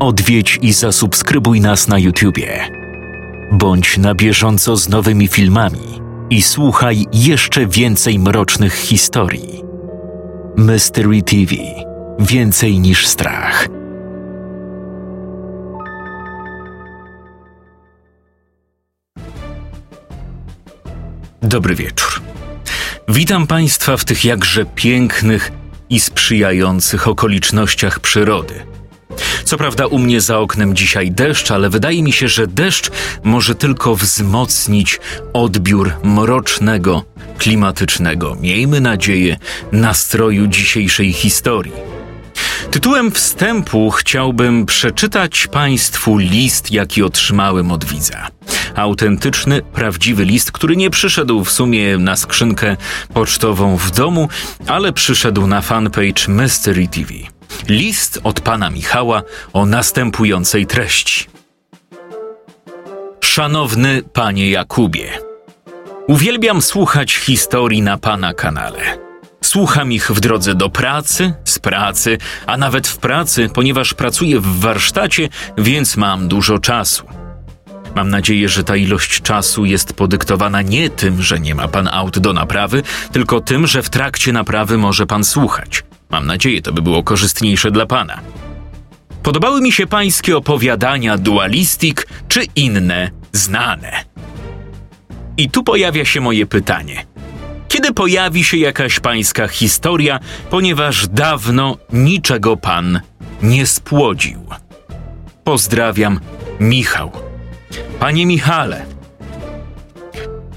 Odwiedź i zasubskrybuj nas na YouTubie. Bądź na bieżąco z nowymi filmami i słuchaj jeszcze więcej mrocznych historii. Mystery TV. Więcej niż strach. Dobry wieczór. Witam Państwa w tych jakże pięknych i sprzyjających okolicznościach przyrody. Co prawda u mnie za oknem dzisiaj deszcz, ale wydaje mi się, że deszcz może tylko wzmocnić odbiór mrocznego, klimatycznego, miejmy nadzieję, nastroju dzisiejszej historii. Tytułem wstępu chciałbym przeczytać Państwu list, jaki otrzymałem od widza. Autentyczny, prawdziwy list, który nie przyszedł w sumie na skrzynkę pocztową w domu, ale przyszedł na fanpage Mystery TV. List od pana Michała o następującej treści. Szanowny panie Jakubie, uwielbiam słuchać historii na pana kanale. Słucham ich w drodze do pracy, z pracy, a nawet w pracy, ponieważ pracuję w warsztacie, więc mam dużo czasu. Mam nadzieję, że ta ilość czasu jest podyktowana nie tym, że nie ma pan aut do naprawy, tylko tym, że w trakcie naprawy może pan słuchać. Mam nadzieję, to by było korzystniejsze dla pana. Podobały mi się pańskie opowiadania dualistic czy inne znane. I tu pojawia się moje pytanie. Kiedy pojawi się jakaś pańska historia, ponieważ dawno niczego pan nie spłodził? Pozdrawiam, Michał. Panie Michale,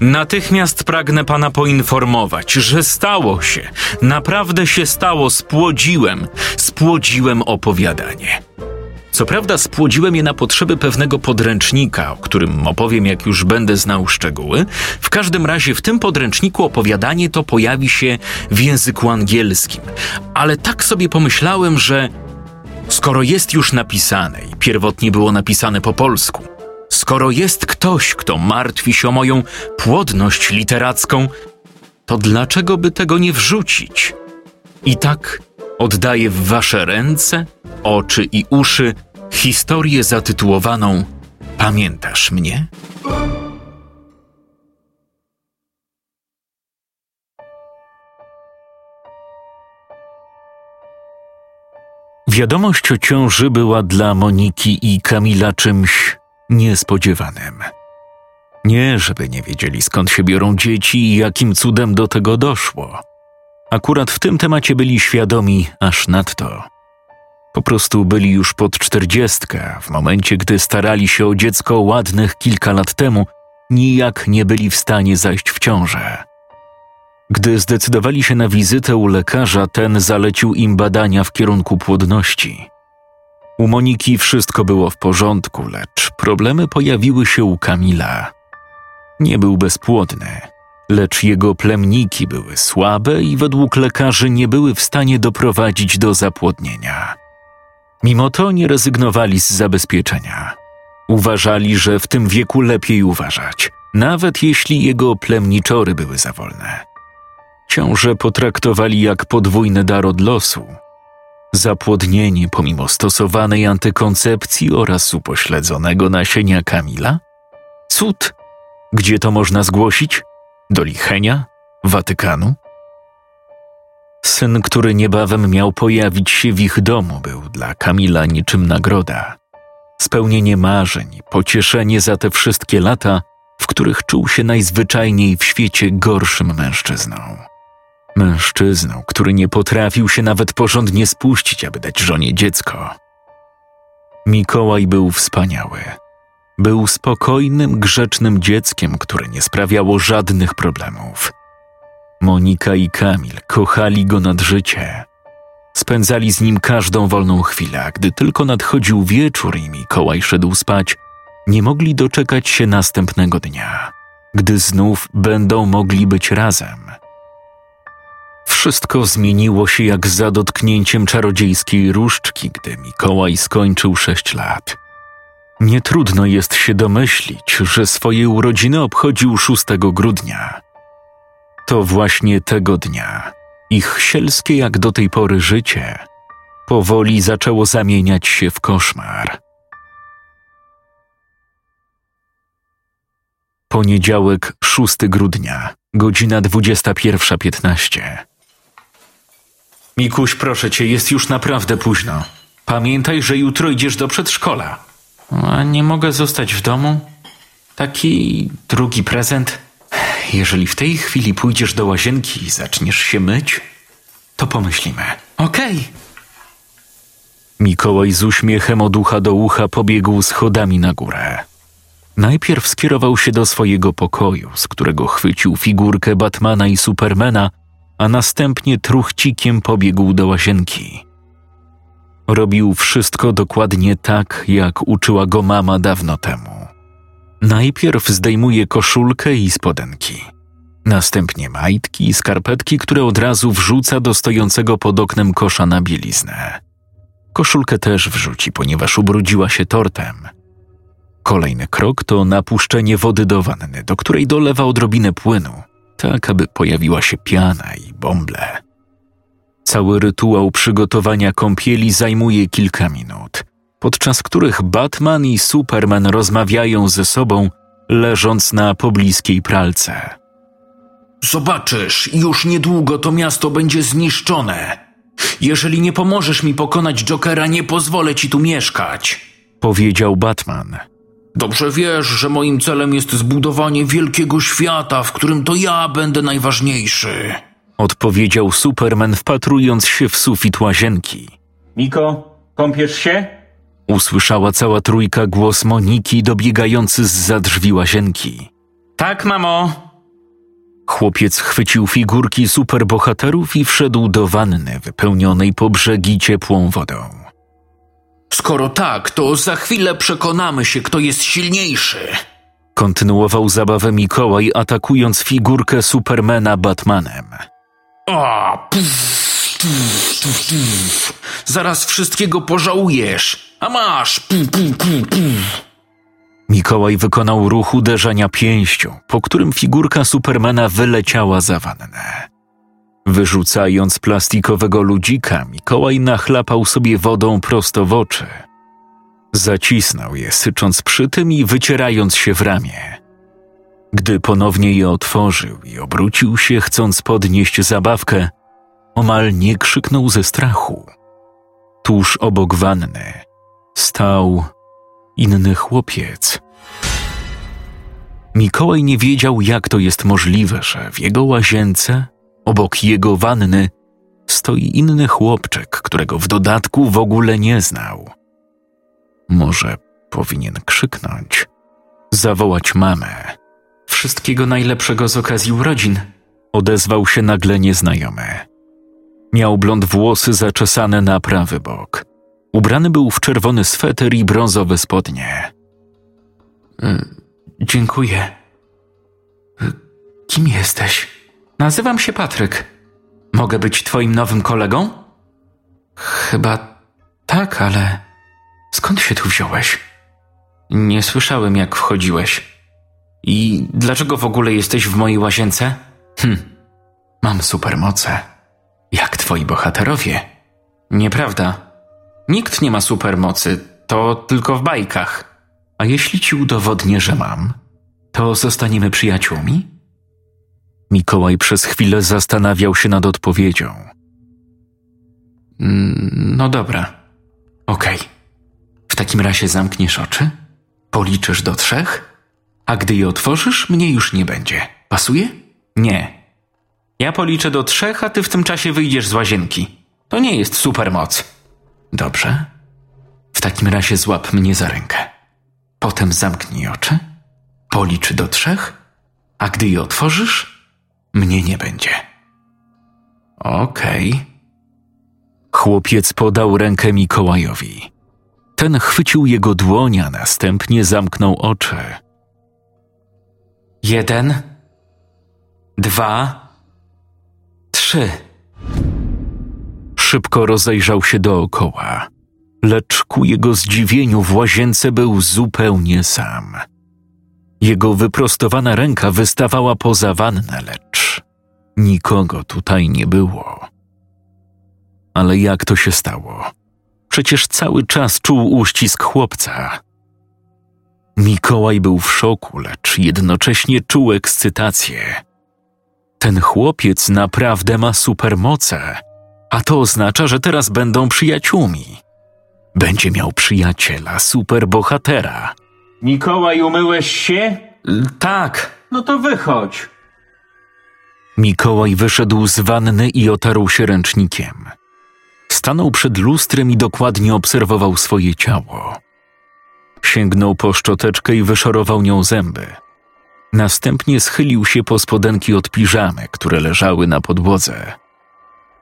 natychmiast pragnę pana poinformować, że stało się, naprawdę się stało, spłodziłem opowiadanie. Co prawda spłodziłem je na potrzeby pewnego podręcznika, o którym opowiem, jak już będę znał szczegóły. W każdym razie w tym podręczniku opowiadanie to pojawi się w języku angielskim. Ale tak sobie pomyślałem, że skoro jest już napisane i pierwotnie było napisane po polsku, skoro jest ktoś, kto martwi się o moją płodność literacką, to dlaczego by tego nie wrzucić? I tak oddaję w wasze ręce, oczy i uszy historię zatytułowaną Pamiętasz mnie? Wiadomość o ciąży była dla Moniki i Kamila czymś niespodziewanym. Nie, żeby nie wiedzieli, skąd się biorą dzieci i jakim cudem do tego doszło. Akurat w tym temacie byli świadomi aż nadto. Po prostu byli już pod 40, w momencie gdy starali się o dziecko ładnych kilka lat temu, nijak nie byli w stanie zajść w ciążę. Gdy zdecydowali się na wizytę u lekarza, ten zalecił im badania w kierunku płodności. U Moniki wszystko było w porządku, lecz problemy pojawiły się u Kamila. Nie był bezpłodny, lecz jego plemniki były słabe i według lekarzy nie były w stanie doprowadzić do zapłodnienia. Mimo to nie rezygnowali z zabezpieczenia. Uważali, że w tym wieku lepiej uważać, nawet jeśli jego plemniczory były za wolne. Ciąże potraktowali jak podwójny dar od losu. Zapłodnienie pomimo stosowanej antykoncepcji oraz upośledzonego nasienia Kamila? Cud! Gdzie to można zgłosić? Do Lichenia? Watykanu? Syn, który niebawem miał pojawić się w ich domu, był dla Kamila niczym nagroda. Spełnienie marzeń, pocieszenie za te wszystkie lata, w których czuł się najzwyczajniej w świecie gorszym mężczyzną. Mężczyzną, który nie potrafił się nawet porządnie spuścić, aby dać żonie dziecko. Mikołaj był wspaniały. Był spokojnym, grzecznym dzieckiem, które nie sprawiało żadnych problemów. Monika i Kamil kochali go nad życie. Spędzali z nim każdą wolną chwilę, a gdy tylko nadchodził wieczór i Mikołaj szedł spać, nie mogli doczekać się następnego dnia, gdy znów będą mogli być razem. Wszystko zmieniło się jak za dotknięciem czarodziejskiej różdżki, gdy Mikołaj skończył 6 lat. Nie trudno jest się domyślić, że swoje urodziny obchodził 6 grudnia. To właśnie tego dnia ich sielskie jak do tej pory życie powoli zaczęło zamieniać się w koszmar. Poniedziałek, 6 grudnia, godzina 21:15. Mikuś, proszę cię, jest już naprawdę późno. Pamiętaj, że jutro idziesz do przedszkola. A nie mogę zostać w domu? Taki drugi prezent? Jeżeli w tej chwili pójdziesz do łazienki i zaczniesz się myć, to pomyślimy. Okej. Mikołaj z uśmiechem od ucha do ucha pobiegł schodami na górę. Najpierw skierował się do swojego pokoju, z którego chwycił figurkę Batmana i Supermana, a następnie truchcikiem pobiegł do łazienki. Robił wszystko dokładnie tak, jak uczyła go mama dawno temu. Najpierw zdejmuje koszulkę i spodenki. Następnie majtki i skarpetki, które od razu wrzuca do stojącego pod oknem kosza na bieliznę. Koszulkę też wrzuci, ponieważ ubrudziła się tortem. Kolejny krok to napuszczenie wody do wanny, do której dolewa odrobinę płynu, tak aby pojawiła się piana i bąble. Cały rytuał przygotowania kąpieli zajmuje kilka minut, podczas których Batman i Superman rozmawiają ze sobą, leżąc na pobliskiej pralce. Zobaczysz, już niedługo to miasto będzie zniszczone. Jeżeli nie pomożesz mi pokonać Jokera, nie pozwolę ci tu mieszkać, powiedział Batman. Dobrze wiesz, że moim celem jest zbudowanie wielkiego świata, w którym to ja będę najważniejszy, odpowiedział Superman, wpatrując się w sufit łazienki. Miko, kąpiesz się? Usłyszała cała trójka głos Moniki dobiegający zza drzwi łazienki. Tak, mamo. Chłopiec chwycił figurki superbohaterów i wszedł do wanny wypełnionej po brzegi ciepłą wodą. Skoro tak, to za chwilę przekonamy się, kto jest silniejszy, kontynuował zabawę Mikołaj, atakując figurkę Supermana Batmanem. Zaraz wszystkiego pożałujesz, a masz! Mikołaj wykonał ruch uderzenia pięścią, po którym figurka Supermana wyleciała za wannę. Wyrzucając plastikowego ludzika, Mikołaj nachlapał sobie wodą prosto w oczy. Zacisnął je, sycząc przy tym i wycierając się w ramię. Gdy ponownie je otworzył i obrócił się, chcąc podnieść zabawkę, omal nie krzyknął ze strachu. Tuż obok wanny stał inny chłopiec. Mikołaj nie wiedział, jak to jest możliwe, że w jego łazience, obok jego wanny, stoi inny chłopczyk, którego w dodatku w ogóle nie znał. Może powinien krzyknąć, zawołać mamę. Wszystkiego najlepszego z okazji urodzin, odezwał się nagle nieznajomy. Miał blond włosy zaczesane na prawy bok. Ubrany był w czerwony sweter i brązowe spodnie. Dziękuję. Kim jesteś? Nazywam się Patryk. Mogę być twoim nowym kolegą? Chyba tak, ale skąd się tu wziąłeś? Nie słyszałem, jak wchodziłeś. I dlaczego w ogóle jesteś w mojej łazience? Mam supermoce. Jak twoi bohaterowie. Nieprawda. Nikt nie ma supermocy. To tylko w bajkach. A jeśli ci udowodnię, że mam, to zostaniemy przyjaciółmi? Mikołaj przez chwilę zastanawiał się nad odpowiedzią. No dobra. Okej. W takim razie zamkniesz oczy, policzysz do 3... A gdy je otworzysz, mnie już nie będzie. Pasuje? Nie. Ja policzę do 3, a ty w tym czasie wyjdziesz z łazienki. To nie jest supermoc. Dobrze. W takim razie złap mnie za rękę. Potem zamknij oczy, policz do 3, a gdy je otworzysz, mnie nie będzie. Okej. Chłopiec podał rękę Mikołajowi. Ten chwycił jego dłoń, a następnie zamknął oczy. 1, 2, 3. Szybko rozejrzał się dookoła, lecz ku jego zdziwieniu w łazience był zupełnie sam. Jego wyprostowana ręka wystawała poza wannę, lecz nikogo tutaj nie było. Ale jak to się stało? Przecież cały czas czuł uścisk chłopca. Mikołaj był w szoku, lecz jednocześnie czuł ekscytację. Ten chłopiec naprawdę ma supermoce, a to oznacza, że teraz będą przyjaciółmi. Będzie miał przyjaciela, superbohatera. Mikołaj, umyłeś się? Tak. No to wychodź. Mikołaj wyszedł z wanny i otarł się ręcznikiem. Stanął przed lustrem i dokładnie obserwował swoje ciało. Sięgnął po szczoteczkę i wyszorował nią zęby. Następnie schylił się po spodenki od piżamy, które leżały na podłodze.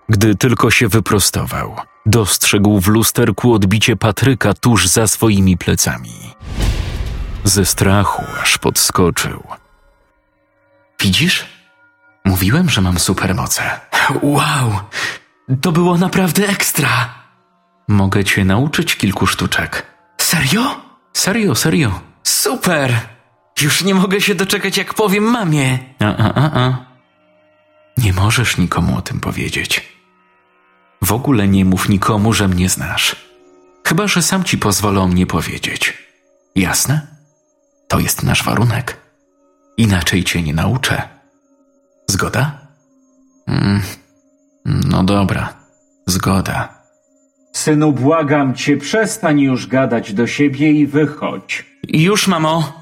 Gdy tylko się wyprostował, dostrzegł w lusterku odbicie Patryka tuż za swoimi plecami. Ze strachu aż podskoczył. Widzisz? Mówiłem, że mam supermoce. Wow! To było naprawdę ekstra! Mogę cię nauczyć kilku sztuczek. Serio? Serio, serio. Super! Już nie mogę się doczekać, jak powiem mamie. Nie możesz nikomu o tym powiedzieć. W ogóle nie mów nikomu, że mnie znasz. Chyba że sam ci pozwolę o mnie powiedzieć. Jasne? To jest nasz warunek. Inaczej cię nie nauczę. Zgoda? No dobra, zgoda. Synu, błagam cię, przestań już gadać do siebie i wychodź. Już, mamo.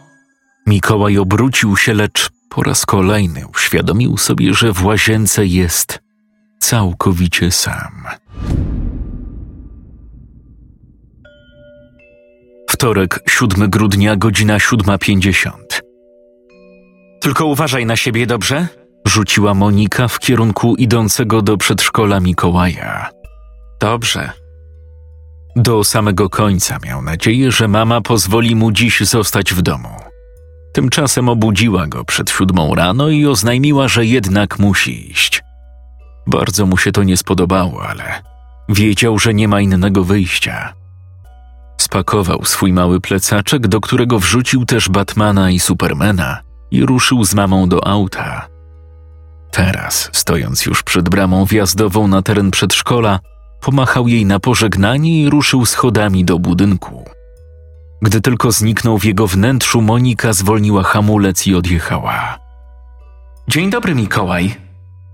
Mikołaj obrócił się, lecz po raz kolejny uświadomił sobie, że w łazience jest całkowicie sam. Wtorek, 7 grudnia, godzina 7:50. Tylko uważaj na siebie, dobrze? Rzuciła Monika w kierunku idącego do przedszkola Mikołaja. Dobrze. Do samego końca miał nadzieję, że mama pozwoli mu dziś zostać w domu. Tymczasem obudziła go przed 7 rano i oznajmiła, że jednak musi iść. Bardzo mu się to nie spodobało, ale wiedział, że nie ma innego wyjścia. Spakował swój mały plecaczek, do którego wrzucił też Batmana i Supermana, i ruszył z mamą do auta. Teraz, stojąc już przed bramą wjazdową na teren przedszkola, pomachał jej na pożegnanie i ruszył schodami do budynku. Gdy tylko zniknął w jego wnętrzu, Monika zwolniła hamulec i odjechała. Dzień dobry, Mikołaj!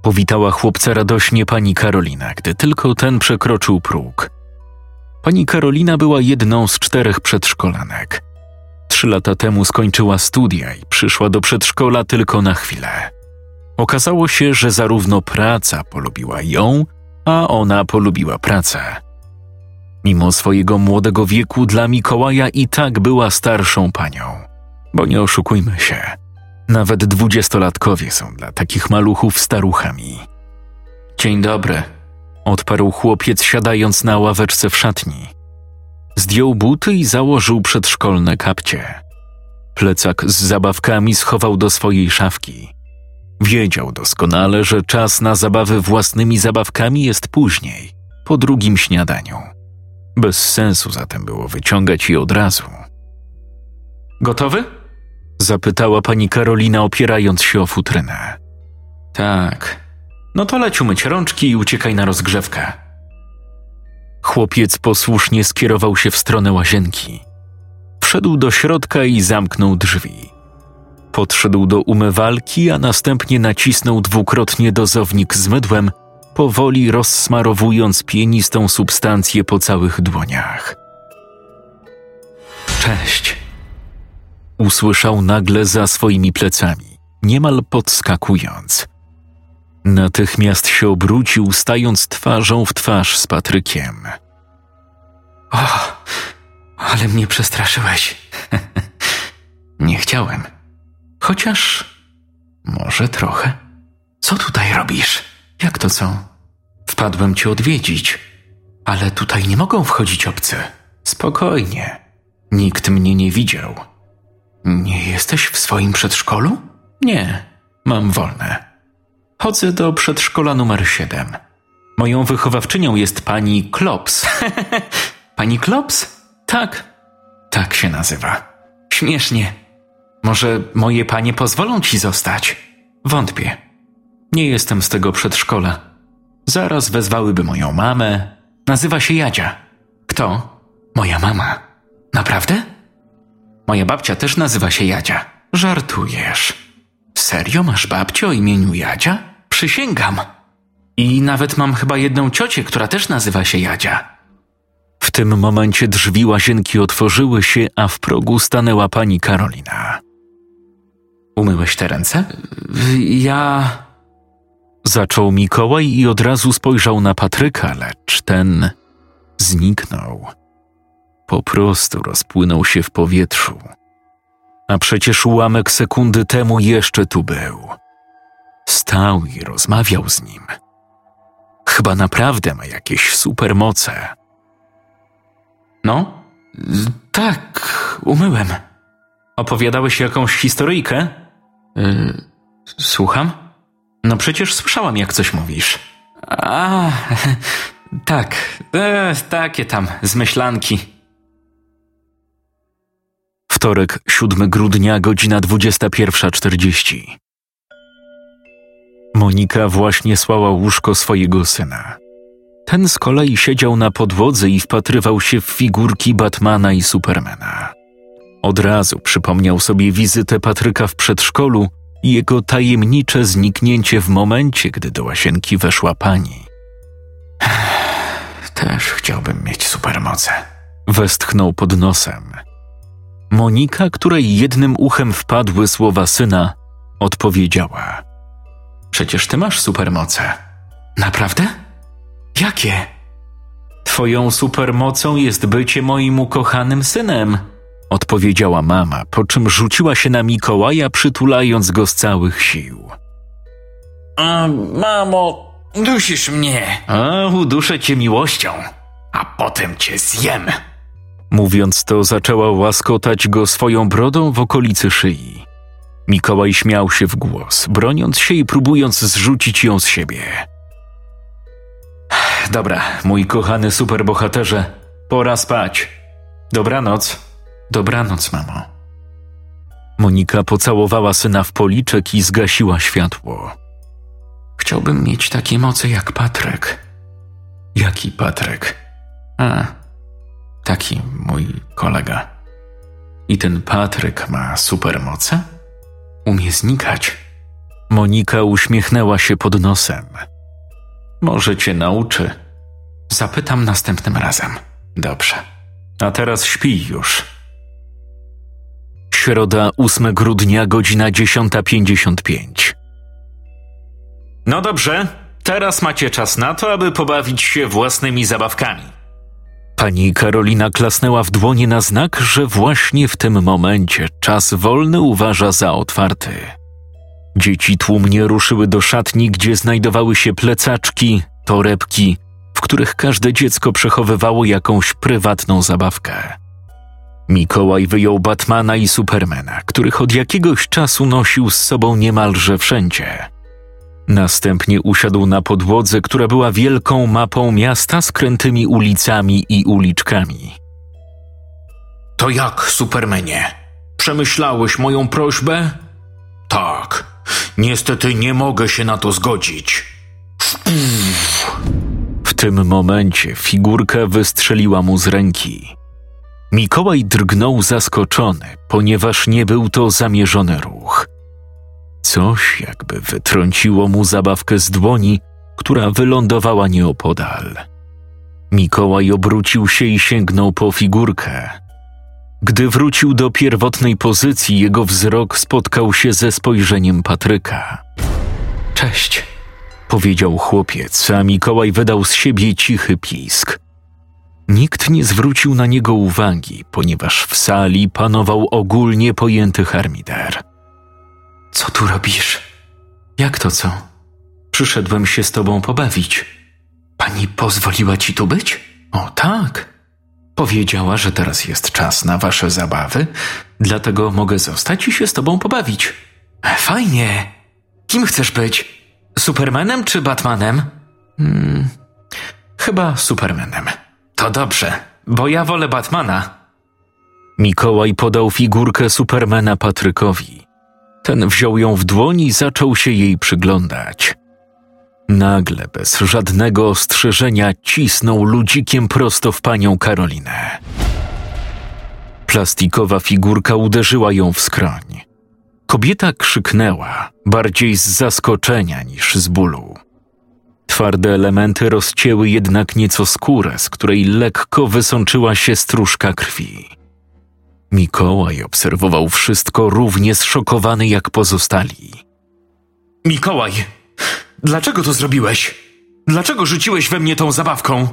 Powitała chłopca radośnie pani Karolina, gdy tylko ten przekroczył próg. Pani Karolina była jedną z 4 przedszkolanek. 3 lata temu skończyła studia i przyszła do przedszkola tylko na chwilę. Okazało się, że zarówno praca polubiła ją, a ona polubiła pracę. Mimo swojego młodego wieku dla Mikołaja i tak była starszą panią. Bo nie oszukujmy się, nawet 20-latkowie są dla takich maluchów staruchami. Dzień dobry, odparł chłopiec, siadając na ławeczce w szatni. Zdjął buty i założył przedszkolne kapcie. Plecak z zabawkami schował do swojej szafki. Wiedział doskonale, że czas na zabawy własnymi zabawkami jest później, po drugim śniadaniu. Bez sensu zatem było wyciągać je od razu. Gotowy? Zapytała pani Karolina, opierając się o futrynę. Tak. No to leć umyć rączki i uciekaj na rozgrzewkę. Chłopiec posłusznie skierował się w stronę łazienki. Wszedł do środka i zamknął drzwi. Podszedł do umywalki, a następnie nacisnął dwukrotnie dozownik z mydłem, powoli rozsmarowując pienistą substancję po całych dłoniach. Cześć! Usłyszał nagle za swoimi plecami, niemal podskakując. Natychmiast się obrócił, stając twarzą w twarz z Patrykiem. O, ale mnie przestraszyłeś. Nie chciałem. Chociaż może trochę. Co tutaj robisz? Jak to co? Wpadłem cię odwiedzić, ale tutaj nie mogą wchodzić obcy. Spokojnie. Nikt mnie nie widział. Nie jesteś w swoim przedszkolu? Nie, mam wolne. Chodzę do przedszkola numer 7. Moją wychowawczynią jest pani Klops. Pani Klops? Tak. Tak się nazywa. Śmiesznie. Może moje panie pozwolą ci zostać? Wątpię. Nie jestem z tego przedszkola. Zaraz wezwałyby moją mamę. Nazywa się Jadzia. Kto? Moja mama. Naprawdę? Moja babcia też nazywa się Jadzia. Żartujesz. Serio masz babcię o imieniu Jadzia? Przysięgam. I nawet mam chyba jedną ciocię, która też nazywa się Jadzia. W tym momencie drzwi łazienki otworzyły się, a w progu stanęła pani Karolina. Umyłeś te ręce? Ja... Zaczął Mikołaj i od razu spojrzał na Patryka, lecz ten zniknął. Po prostu rozpłynął się w powietrzu. A przecież ułamek sekundy temu jeszcze tu był. Stał i rozmawiał z nim. Chyba naprawdę ma jakieś supermoce. No, tak, umyłem. Opowiadałeś jakąś historyjkę? Słucham? No przecież słyszałam, jak coś mówisz. A, tak, takie tam zmyślanki. Wtorek, 7 grudnia, godzina 21:40. Monika właśnie słała łóżko swojego syna. Ten z kolei siedział na podłodze i wpatrywał się w figurki Batmana i Supermana. Od razu przypomniał sobie wizytę Patryka w przedszkolu i jego tajemnicze zniknięcie w momencie, gdy do łazienki weszła pani. Też chciałbym mieć supermoce. Westchnął pod nosem. Monika, której jednym uchem wpadły słowa syna, odpowiedziała. Przecież ty masz supermoce. Naprawdę? Jakie? Twoją supermocą jest bycie moim ukochanym synem, odpowiedziała mama, po czym rzuciła się na Mikołaja, przytulając go z całych sił. A, mamo, dusisz mnie. A, uduszę cię miłością, a potem cię zjem. Mówiąc to, zaczęła łaskotać go swoją brodą w okolicy szyi. Mikołaj śmiał się w głos, broniąc się i próbując zrzucić ją z siebie. Dobra, mój kochany superbohaterze, pora spać. Dobranoc. Dobranoc, mamo. Monika pocałowała syna w policzek i zgasiła światło. Chciałbym mieć takie moce jak Patryk. Jaki Patryk? A, taki mój kolega. I ten Patryk ma supermoce? Umie znikać. Monika uśmiechnęła się pod nosem. Może cię nauczy. Zapytam następnym razem. Dobrze. A teraz śpij już. Środa, 8 grudnia, godzina 10:55. No dobrze, teraz macie czas na to, aby pobawić się własnymi zabawkami. Pani Karolina klasnęła w dłonie na znak, że właśnie w tym momencie czas wolny uważa za otwarty. Dzieci tłumnie ruszyły do szatni, gdzie znajdowały się plecaczki, torebki, w których każde dziecko przechowywało jakąś prywatną zabawkę. Mikołaj wyjął Batmana i Supermana, których od jakiegoś czasu nosił z sobą niemalże wszędzie. Następnie usiadł na podłodze, która była wielką mapą miasta z krętymi ulicami i uliczkami. To jak, Supermanie? Przemyślałeś moją prośbę? Tak. Niestety nie mogę się na to zgodzić. W tym momencie figurka wystrzeliła mu z ręki. Mikołaj drgnął zaskoczony, ponieważ nie był to zamierzony ruch. Coś jakby wytrąciło mu zabawkę z dłoni, która wylądowała nieopodal. Mikołaj obrócił się i sięgnął po figurkę. Gdy wrócił do pierwotnej pozycji, jego wzrok spotkał się ze spojrzeniem Patryka. Cześć, powiedział chłopiec, a Mikołaj wydał z siebie cichy pisk. Nikt nie zwrócił na niego uwagi, ponieważ w sali panował ogólnie pojęty harmider. Co tu robisz? Jak to co? Przyszedłem się z tobą pobawić. Pani pozwoliła ci tu być? O tak. Powiedziała, że teraz jest czas na wasze zabawy, dlatego mogę zostać i się z tobą pobawić. Fajnie. Kim chcesz być? Supermanem czy Batmanem? Chyba Supermanem. To dobrze, bo ja wolę Batmana. Mikołaj podał figurkę Supermana Patrykowi. Ten wziął ją w dłoń i zaczął się jej przyglądać. Nagle, bez żadnego ostrzeżenia, cisnął ludzikiem prosto w panią Karolinę. Plastikowa figurka uderzyła ją w skroń. Kobieta krzyknęła, bardziej z zaskoczenia niż z bólu. Twarde elementy rozcięły jednak nieco skórę, z której lekko wysączyła się stróżka krwi. Mikołaj obserwował wszystko równie zszokowany jak pozostali. Mikołaj, dlaczego to zrobiłeś? Dlaczego rzuciłeś we mnie tą zabawką?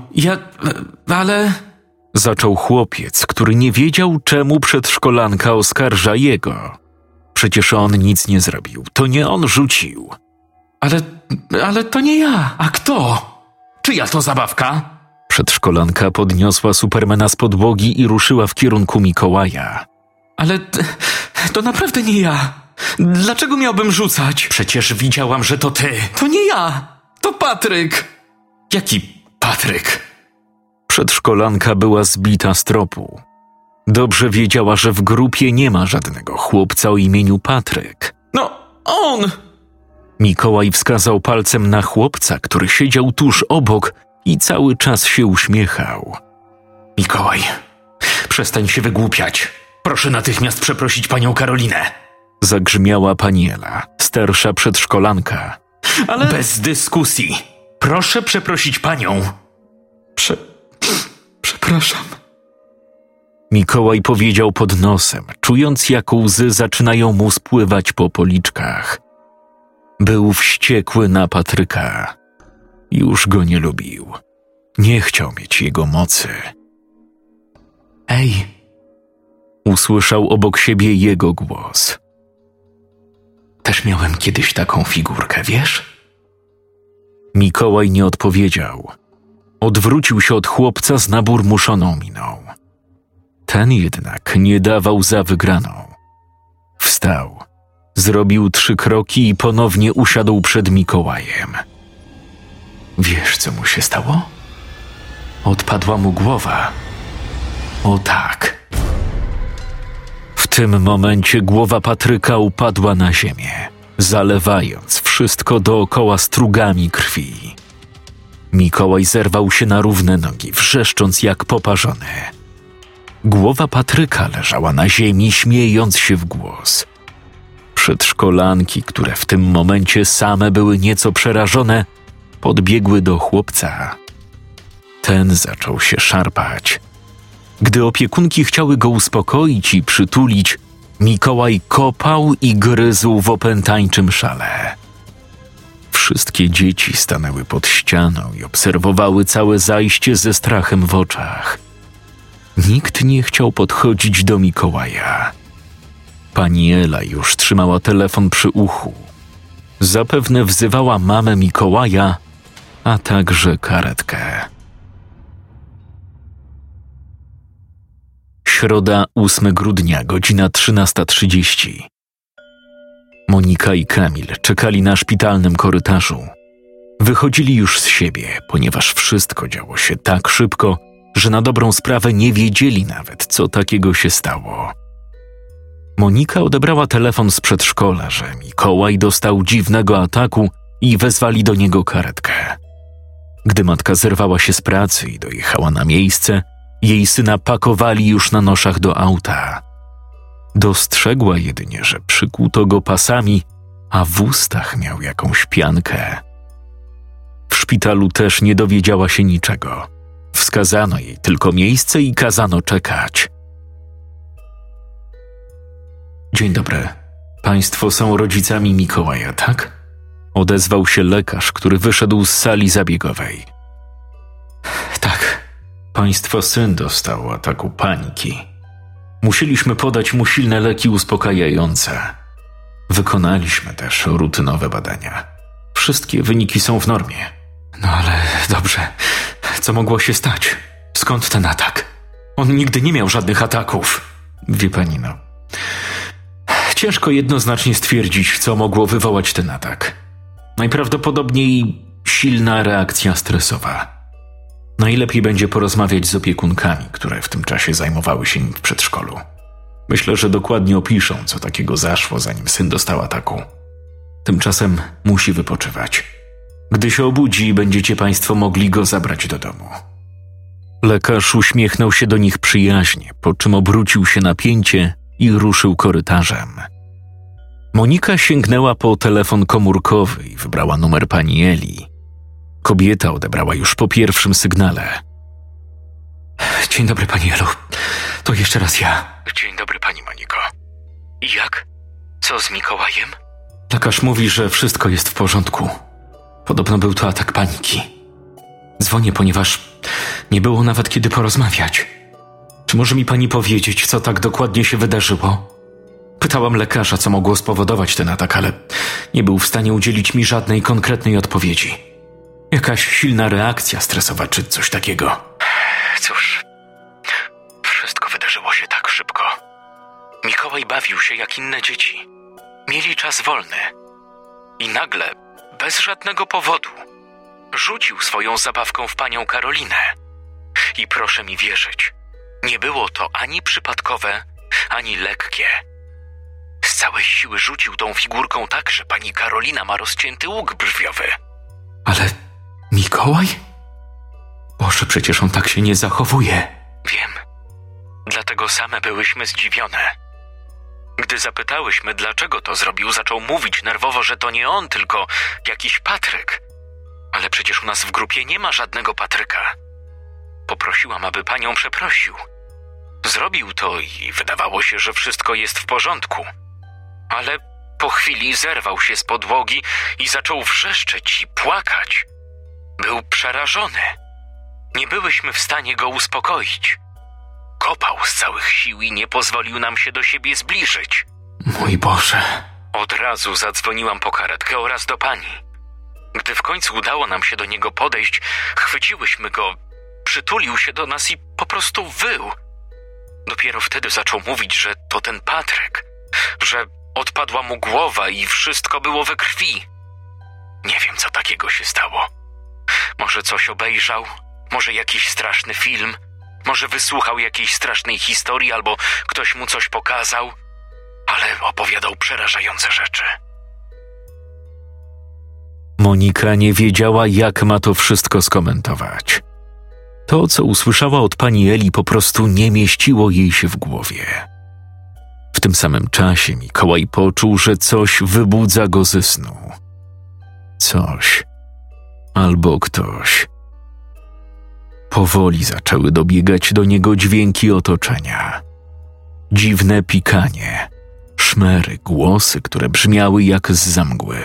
Ale... Zaczął chłopiec, który nie wiedział, czemu przedszkolanka oskarża jego. Przecież on nic nie zrobił, to nie on rzucił. Ale to nie ja, a kto? Czyja to zabawka? Przedszkolanka podniosła Supermana z podłogi i ruszyła w kierunku Mikołaja. Ale to naprawdę nie ja. Dlaczego miałbym rzucać? Przecież widziałam, że to ty. To nie ja, to Patryk. Jaki Patryk? Przedszkolanka była zbita z tropu. Dobrze wiedziała, że w grupie nie ma żadnego chłopca o imieniu Patryk. No, on! Mikołaj wskazał palcem na chłopca, który siedział tuż obok i cały czas się uśmiechał. Mikołaj, przestań się wygłupiać. Proszę natychmiast przeprosić panią Karolinę. Zagrzmiała pani Ela, starsza przedszkolanka. Ale... Bez dyskusji. Proszę przeprosić panią. Przepraszam. Mikołaj powiedział pod nosem, czując jak łzy zaczynają mu spływać po policzkach. Był wściekły na Patryka. Już go nie lubił. Nie chciał mieć jego mocy. Ej! Usłyszał obok siebie jego głos. Też miałem kiedyś taką figurkę, wiesz? Mikołaj nie odpowiedział. Odwrócił się od chłopca z naburmuszoną miną. Ten jednak nie dawał za wygraną. Wstał. Zrobił 3 kroki i ponownie usiadł przed Mikołajem. Wiesz, co mu się stało? Odpadła mu głowa. O tak. W tym momencie głowa Patryka upadła na ziemię, zalewając wszystko dookoła strugami krwi. Mikołaj zerwał się na równe nogi, wrzeszcząc jak poparzony. Głowa Patryka leżała na ziemi, śmiejąc się w głos. Przedszkolanki, które w tym momencie same były nieco przerażone, podbiegły do chłopca. Ten zaczął się szarpać. Gdy opiekunki chciały go uspokoić i przytulić, Mikołaj kopał i gryzł w opętańczym szale. Wszystkie dzieci stanęły pod ścianą i obserwowały całe zajście ze strachem w oczach. Nikt nie chciał podchodzić do Mikołaja. Pani Ela już trzymała telefon przy uchu. Zapewne wzywała mamę Mikołaja, a także karetkę. Środa, 8 grudnia, godzina 13:30. Monika i Kamil czekali na szpitalnym korytarzu. Wychodzili już z siebie, ponieważ wszystko działo się tak szybko, że na dobrą sprawę nie wiedzieli nawet, co takiego się stało. Monika odebrała telefon z przedszkola, że Mikołaj dostał dziwnego ataku i wezwali do niego karetkę. Gdy matka zerwała się z pracy i dojechała na miejsce, jej syna pakowali już na noszach do auta. Dostrzegła jedynie, że przykłuto go pasami, a w ustach miał jakąś piankę. W szpitalu też nie dowiedziała się niczego. Wskazano jej tylko miejsce i kazano czekać. Dzień dobry. Państwo są rodzicami Mikołaja, tak? Odezwał się lekarz, który wyszedł z sali zabiegowej. Tak. Państwa syn dostał ataku paniki. Musieliśmy podać mu silne leki uspokajające. Wykonaliśmy też rutynowe badania. Wszystkie wyniki są w normie. No ale dobrze. Co mogło się stać? Skąd ten atak? On nigdy nie miał żadnych ataków. Wie pani, Ciężko jednoznacznie stwierdzić, co mogło wywołać ten atak. Najprawdopodobniej silna reakcja stresowa. Najlepiej będzie porozmawiać z opiekunkami, które w tym czasie zajmowały się nim w przedszkolu. Myślę, że dokładnie opiszą, co takiego zaszło, zanim syn dostał ataku. Tymczasem musi wypoczywać. Gdy się obudzi, będziecie państwo mogli go zabrać do domu. Lekarz uśmiechnął się do nich przyjaźnie, po czym obrócił się na pięcie i ruszył korytarzem. Monika sięgnęła po telefon komórkowy i wybrała numer pani Eli. Kobieta odebrała już po pierwszym sygnale. Dzień dobry, pani Elu. To jeszcze raz ja. Dzień dobry, pani Moniko. Jak? Co z Mikołajem? Lekarz mówi, że wszystko jest w porządku. Podobno był to atak paniki. Dzwonię, ponieważ nie było nawet kiedy porozmawiać. Czy może mi pani powiedzieć, co tak dokładnie się wydarzyło? Pytałam lekarza, co mogło spowodować ten atak, ale nie był w stanie udzielić mi żadnej konkretnej odpowiedzi. Jakaś silna reakcja stresowa czy coś takiego. Cóż, wszystko wydarzyło się tak szybko. Mikołaj bawił się jak inne dzieci. Mieli czas wolny. I nagle, bez żadnego powodu, rzucił swoją zabawką w panią Karolinę. I proszę mi wierzyć, nie było to ani przypadkowe, ani lekkie. Z całej siły rzucił tą figurką tak, że pani Karolina ma rozcięty łuk brwiowy. Ale Mikołaj? Boże, przecież on tak się nie zachowuje. Wiem. Dlatego same byłyśmy zdziwione. Gdy zapytałyśmy, dlaczego to zrobił, zaczął mówić nerwowo, że to nie on, tylko jakiś Patryk. Ale przecież u nas w grupie nie ma żadnego Patryka. Poprosiłam, aby panią przeprosił. Zrobił to i wydawało się, że wszystko jest w porządku. Ale po chwili zerwał się z podłogi i zaczął wrzeszczeć i płakać. Był przerażony. Nie byłyśmy w stanie go uspokoić. Kopał z całych sił i nie pozwolił nam się do siebie zbliżyć. Mój Boże. Od razu zadzwoniłam po karetkę oraz do pani. Gdy w końcu udało nam się do niego podejść, chwyciłyśmy go, przytulił się do nas i po prostu wył. Dopiero wtedy zaczął mówić, że to ten Patryk, że odpadła mu głowa i wszystko było we krwi. Nie wiem, co takiego się stało. Może coś obejrzał, może jakiś straszny film, może wysłuchał jakiejś strasznej historii albo ktoś mu coś pokazał, ale opowiadał przerażające rzeczy. Monika nie wiedziała, jak ma to wszystko skomentować. To, co usłyszała od pani Eli, po prostu nie mieściło jej się w głowie. W tym samym czasie Mikołaj poczuł, że coś wybudza go ze snu. Coś. Albo ktoś. Powoli zaczęły dobiegać do niego dźwięki otoczenia. Dziwne pikanie, szmery, głosy, które brzmiały jak zza mgły.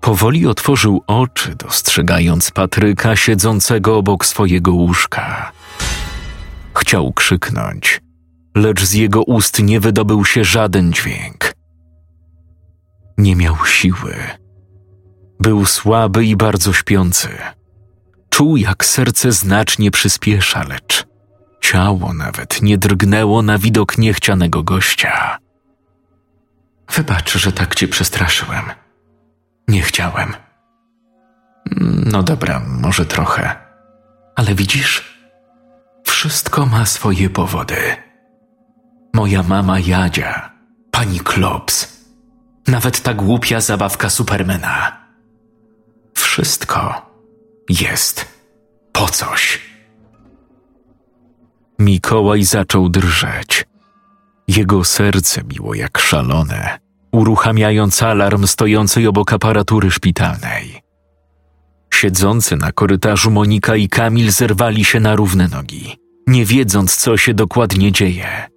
Powoli otworzył oczy, dostrzegając Patryka siedzącego obok swojego łóżka. Chciał krzyknąć, lecz z jego ust nie wydobył się żaden dźwięk. Nie miał siły. Był słaby i bardzo śpiący. Czuł, jak serce znacznie przyspiesza, lecz ciało nawet nie drgnęło na widok niechcianego gościa. Wybacz, że tak cię przestraszyłem. Nie chciałem. No dobra, może trochę. Ale widzisz, wszystko ma swoje powody. Moja mama Jadzia, pani Klops, nawet ta głupia zabawka Supermana. Wszystko jest po coś. Mikołaj zaczął drżeć. Jego serce biło jak szalone, uruchamiając alarm stojącej obok aparatury szpitalnej. Siedzący na korytarzu Monika i Kamil zerwali się na równe nogi, nie wiedząc, co się dokładnie dzieje.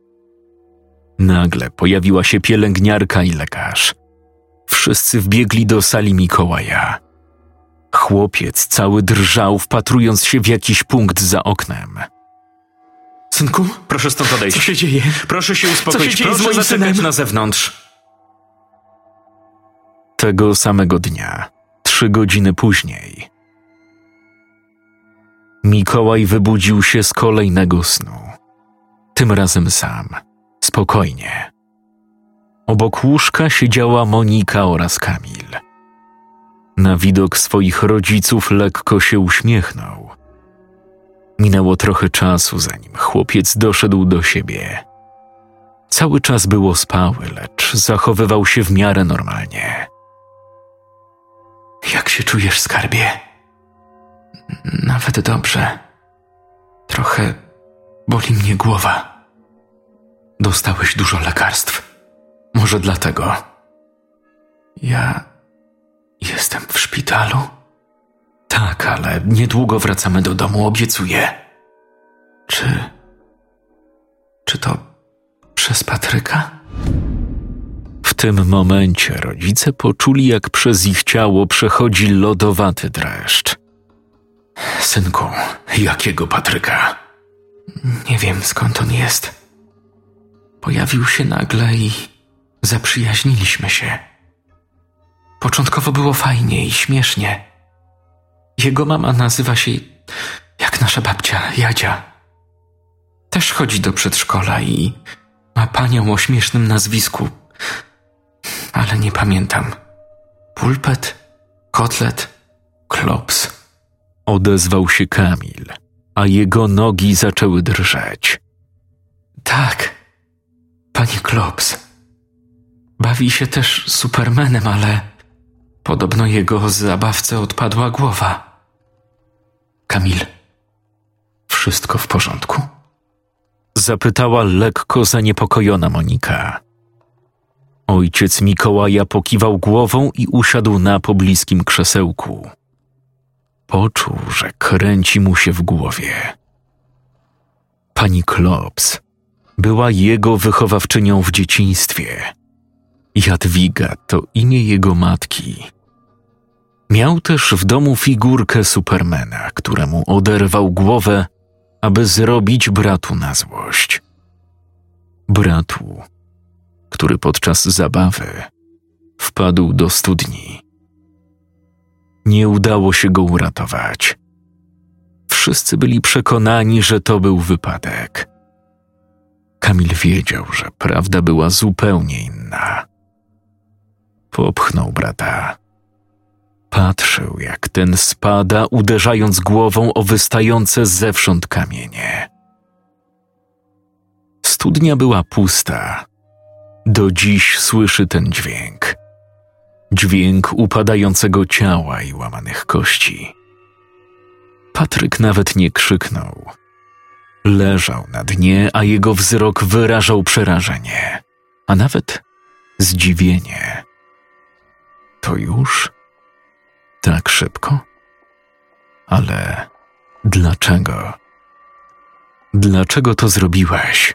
Nagle pojawiła się pielęgniarka i lekarz. Wszyscy wbiegli do sali Mikołaja. Chłopiec cały drżał, wpatrując się w jakiś punkt za oknem. Synku, proszę stąd odejść. Co się dzieje? Proszę się uspokoić. Co się dzieje? Proszę zaczekać na zewnątrz. Tego samego dnia, 3 godziny później, Mikołaj wybudził się z kolejnego snu. Tym razem sam, spokojnie. Obok łóżka siedziała Monika oraz Kamil. Na widok swoich rodziców lekko się uśmiechnął. Minęło trochę czasu, zanim chłopiec doszedł do siebie. Cały czas był ospały, lecz zachowywał się w miarę normalnie. Jak się czujesz, skarbie? Nawet dobrze. Trochę boli mnie głowa. Dostałeś dużo lekarstw. Może dlatego. Ja jestem w szpitalu? Tak, ale niedługo wracamy do domu, obiecuję. Czy to przez Patryka? W tym momencie rodzice poczuli, jak przez ich ciało przechodzi lodowaty dreszcz. Synku, jakiego Patryka? Nie wiem, skąd on jest. Pojawił się nagle i zaprzyjaźniliśmy się. Początkowo było fajnie i śmiesznie. Jego mama nazywa się jak nasza babcia, Jadzia. Też chodzi do przedszkola i ma panią o śmiesznym nazwisku. Ale nie pamiętam. Pulpet, kotlet, klops. Odezwał się Kamil, a jego nogi zaczęły drżeć. Tak, pani Klops. Bawi się też Supermanem, ale podobno jego zabawce odpadła głowa. Kamil, wszystko w porządku? Zapytała lekko zaniepokojona Monika. Ojciec Mikołaja pokiwał głową i usiadł na pobliskim krzesełku. Poczuł, że kręci mu się w głowie. Pani Klops była jego wychowawczynią w dzieciństwie. Jadwiga to imię jego matki. Miał też w domu figurkę Supermana, któremu oderwał głowę, aby zrobić bratu na złość. Bratu, który podczas zabawy wpadł do studni. Nie udało się go uratować. Wszyscy byli przekonani, że to był wypadek. Kamil wiedział, że prawda była zupełnie inna. Popchnął brata. Patrzył, jak ten spada, uderzając głową o wystające zewsząd kamienie. Studnia była pusta. Do dziś słyszy ten dźwięk. Dźwięk upadającego ciała i łamanych kości. Patryk nawet nie krzyknął. Leżał na dnie, a jego wzrok wyrażał przerażenie, a nawet zdziwienie. To już? Tak szybko? Ale dlaczego? Dlaczego to zrobiłeś?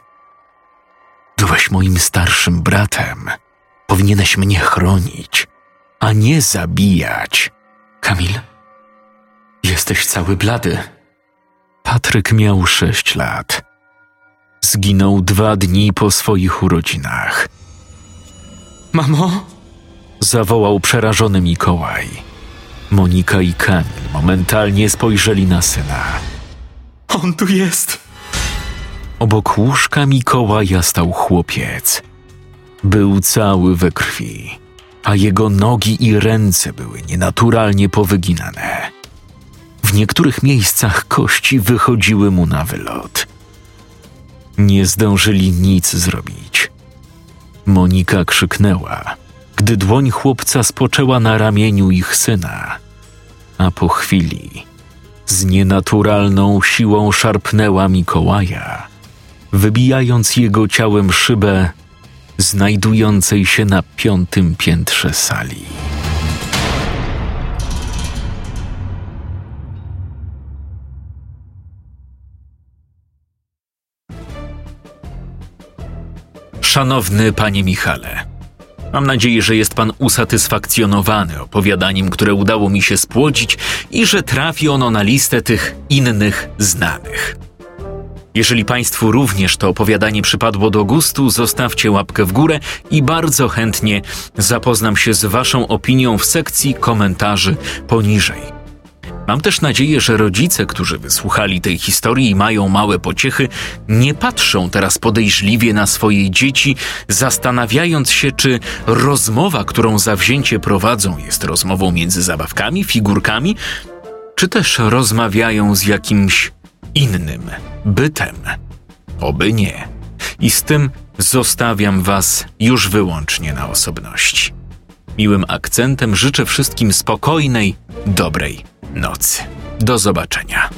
Byłeś moim starszym bratem. Powinieneś mnie chronić, a nie zabijać. Kamil, jesteś cały blady. Patryk miał 6 lat. Zginął 2 dni po swoich urodzinach. Mamo? Zawołał przerażony Mikołaj. Monika i Kamil momentalnie spojrzeli na syna. On tu jest. Obok łóżka Mikołaja stał chłopiec. Był cały we krwi, a jego nogi i ręce były nienaturalnie powyginane. W niektórych miejscach kości wychodziły mu na wylot. Nie zdążyli nic zrobić. Monika krzyknęła, gdy dłoń chłopca spoczęła na ramieniu ich syna, a po chwili z nienaturalną siłą szarpnęła Mikołaja, wybijając jego ciałem szybę znajdującej się na 5. piętrze sali. Szanowny panie Michale, mam nadzieję, że jest pan usatysfakcjonowany opowiadaniem, które udało mi się spłodzić i że trafi ono na listę tych innych znanych. Jeżeli państwu również to opowiadanie przypadło do gustu, zostawcie łapkę w górę i bardzo chętnie zapoznam się z waszą opinią w sekcji komentarzy poniżej. Mam też nadzieję, że rodzice, którzy wysłuchali tej historii i mają małe pociechy, nie patrzą teraz podejrzliwie na swoje dzieci, zastanawiając się, czy rozmowa, którą zawzięcie prowadzą, jest rozmową między zabawkami, figurkami, czy też rozmawiają z jakimś innym bytem. Oby nie. I z tym zostawiam was już wyłącznie na osobności. miłym akcentem życzę wszystkim spokojnej, dobrej nocy. Do zobaczenia.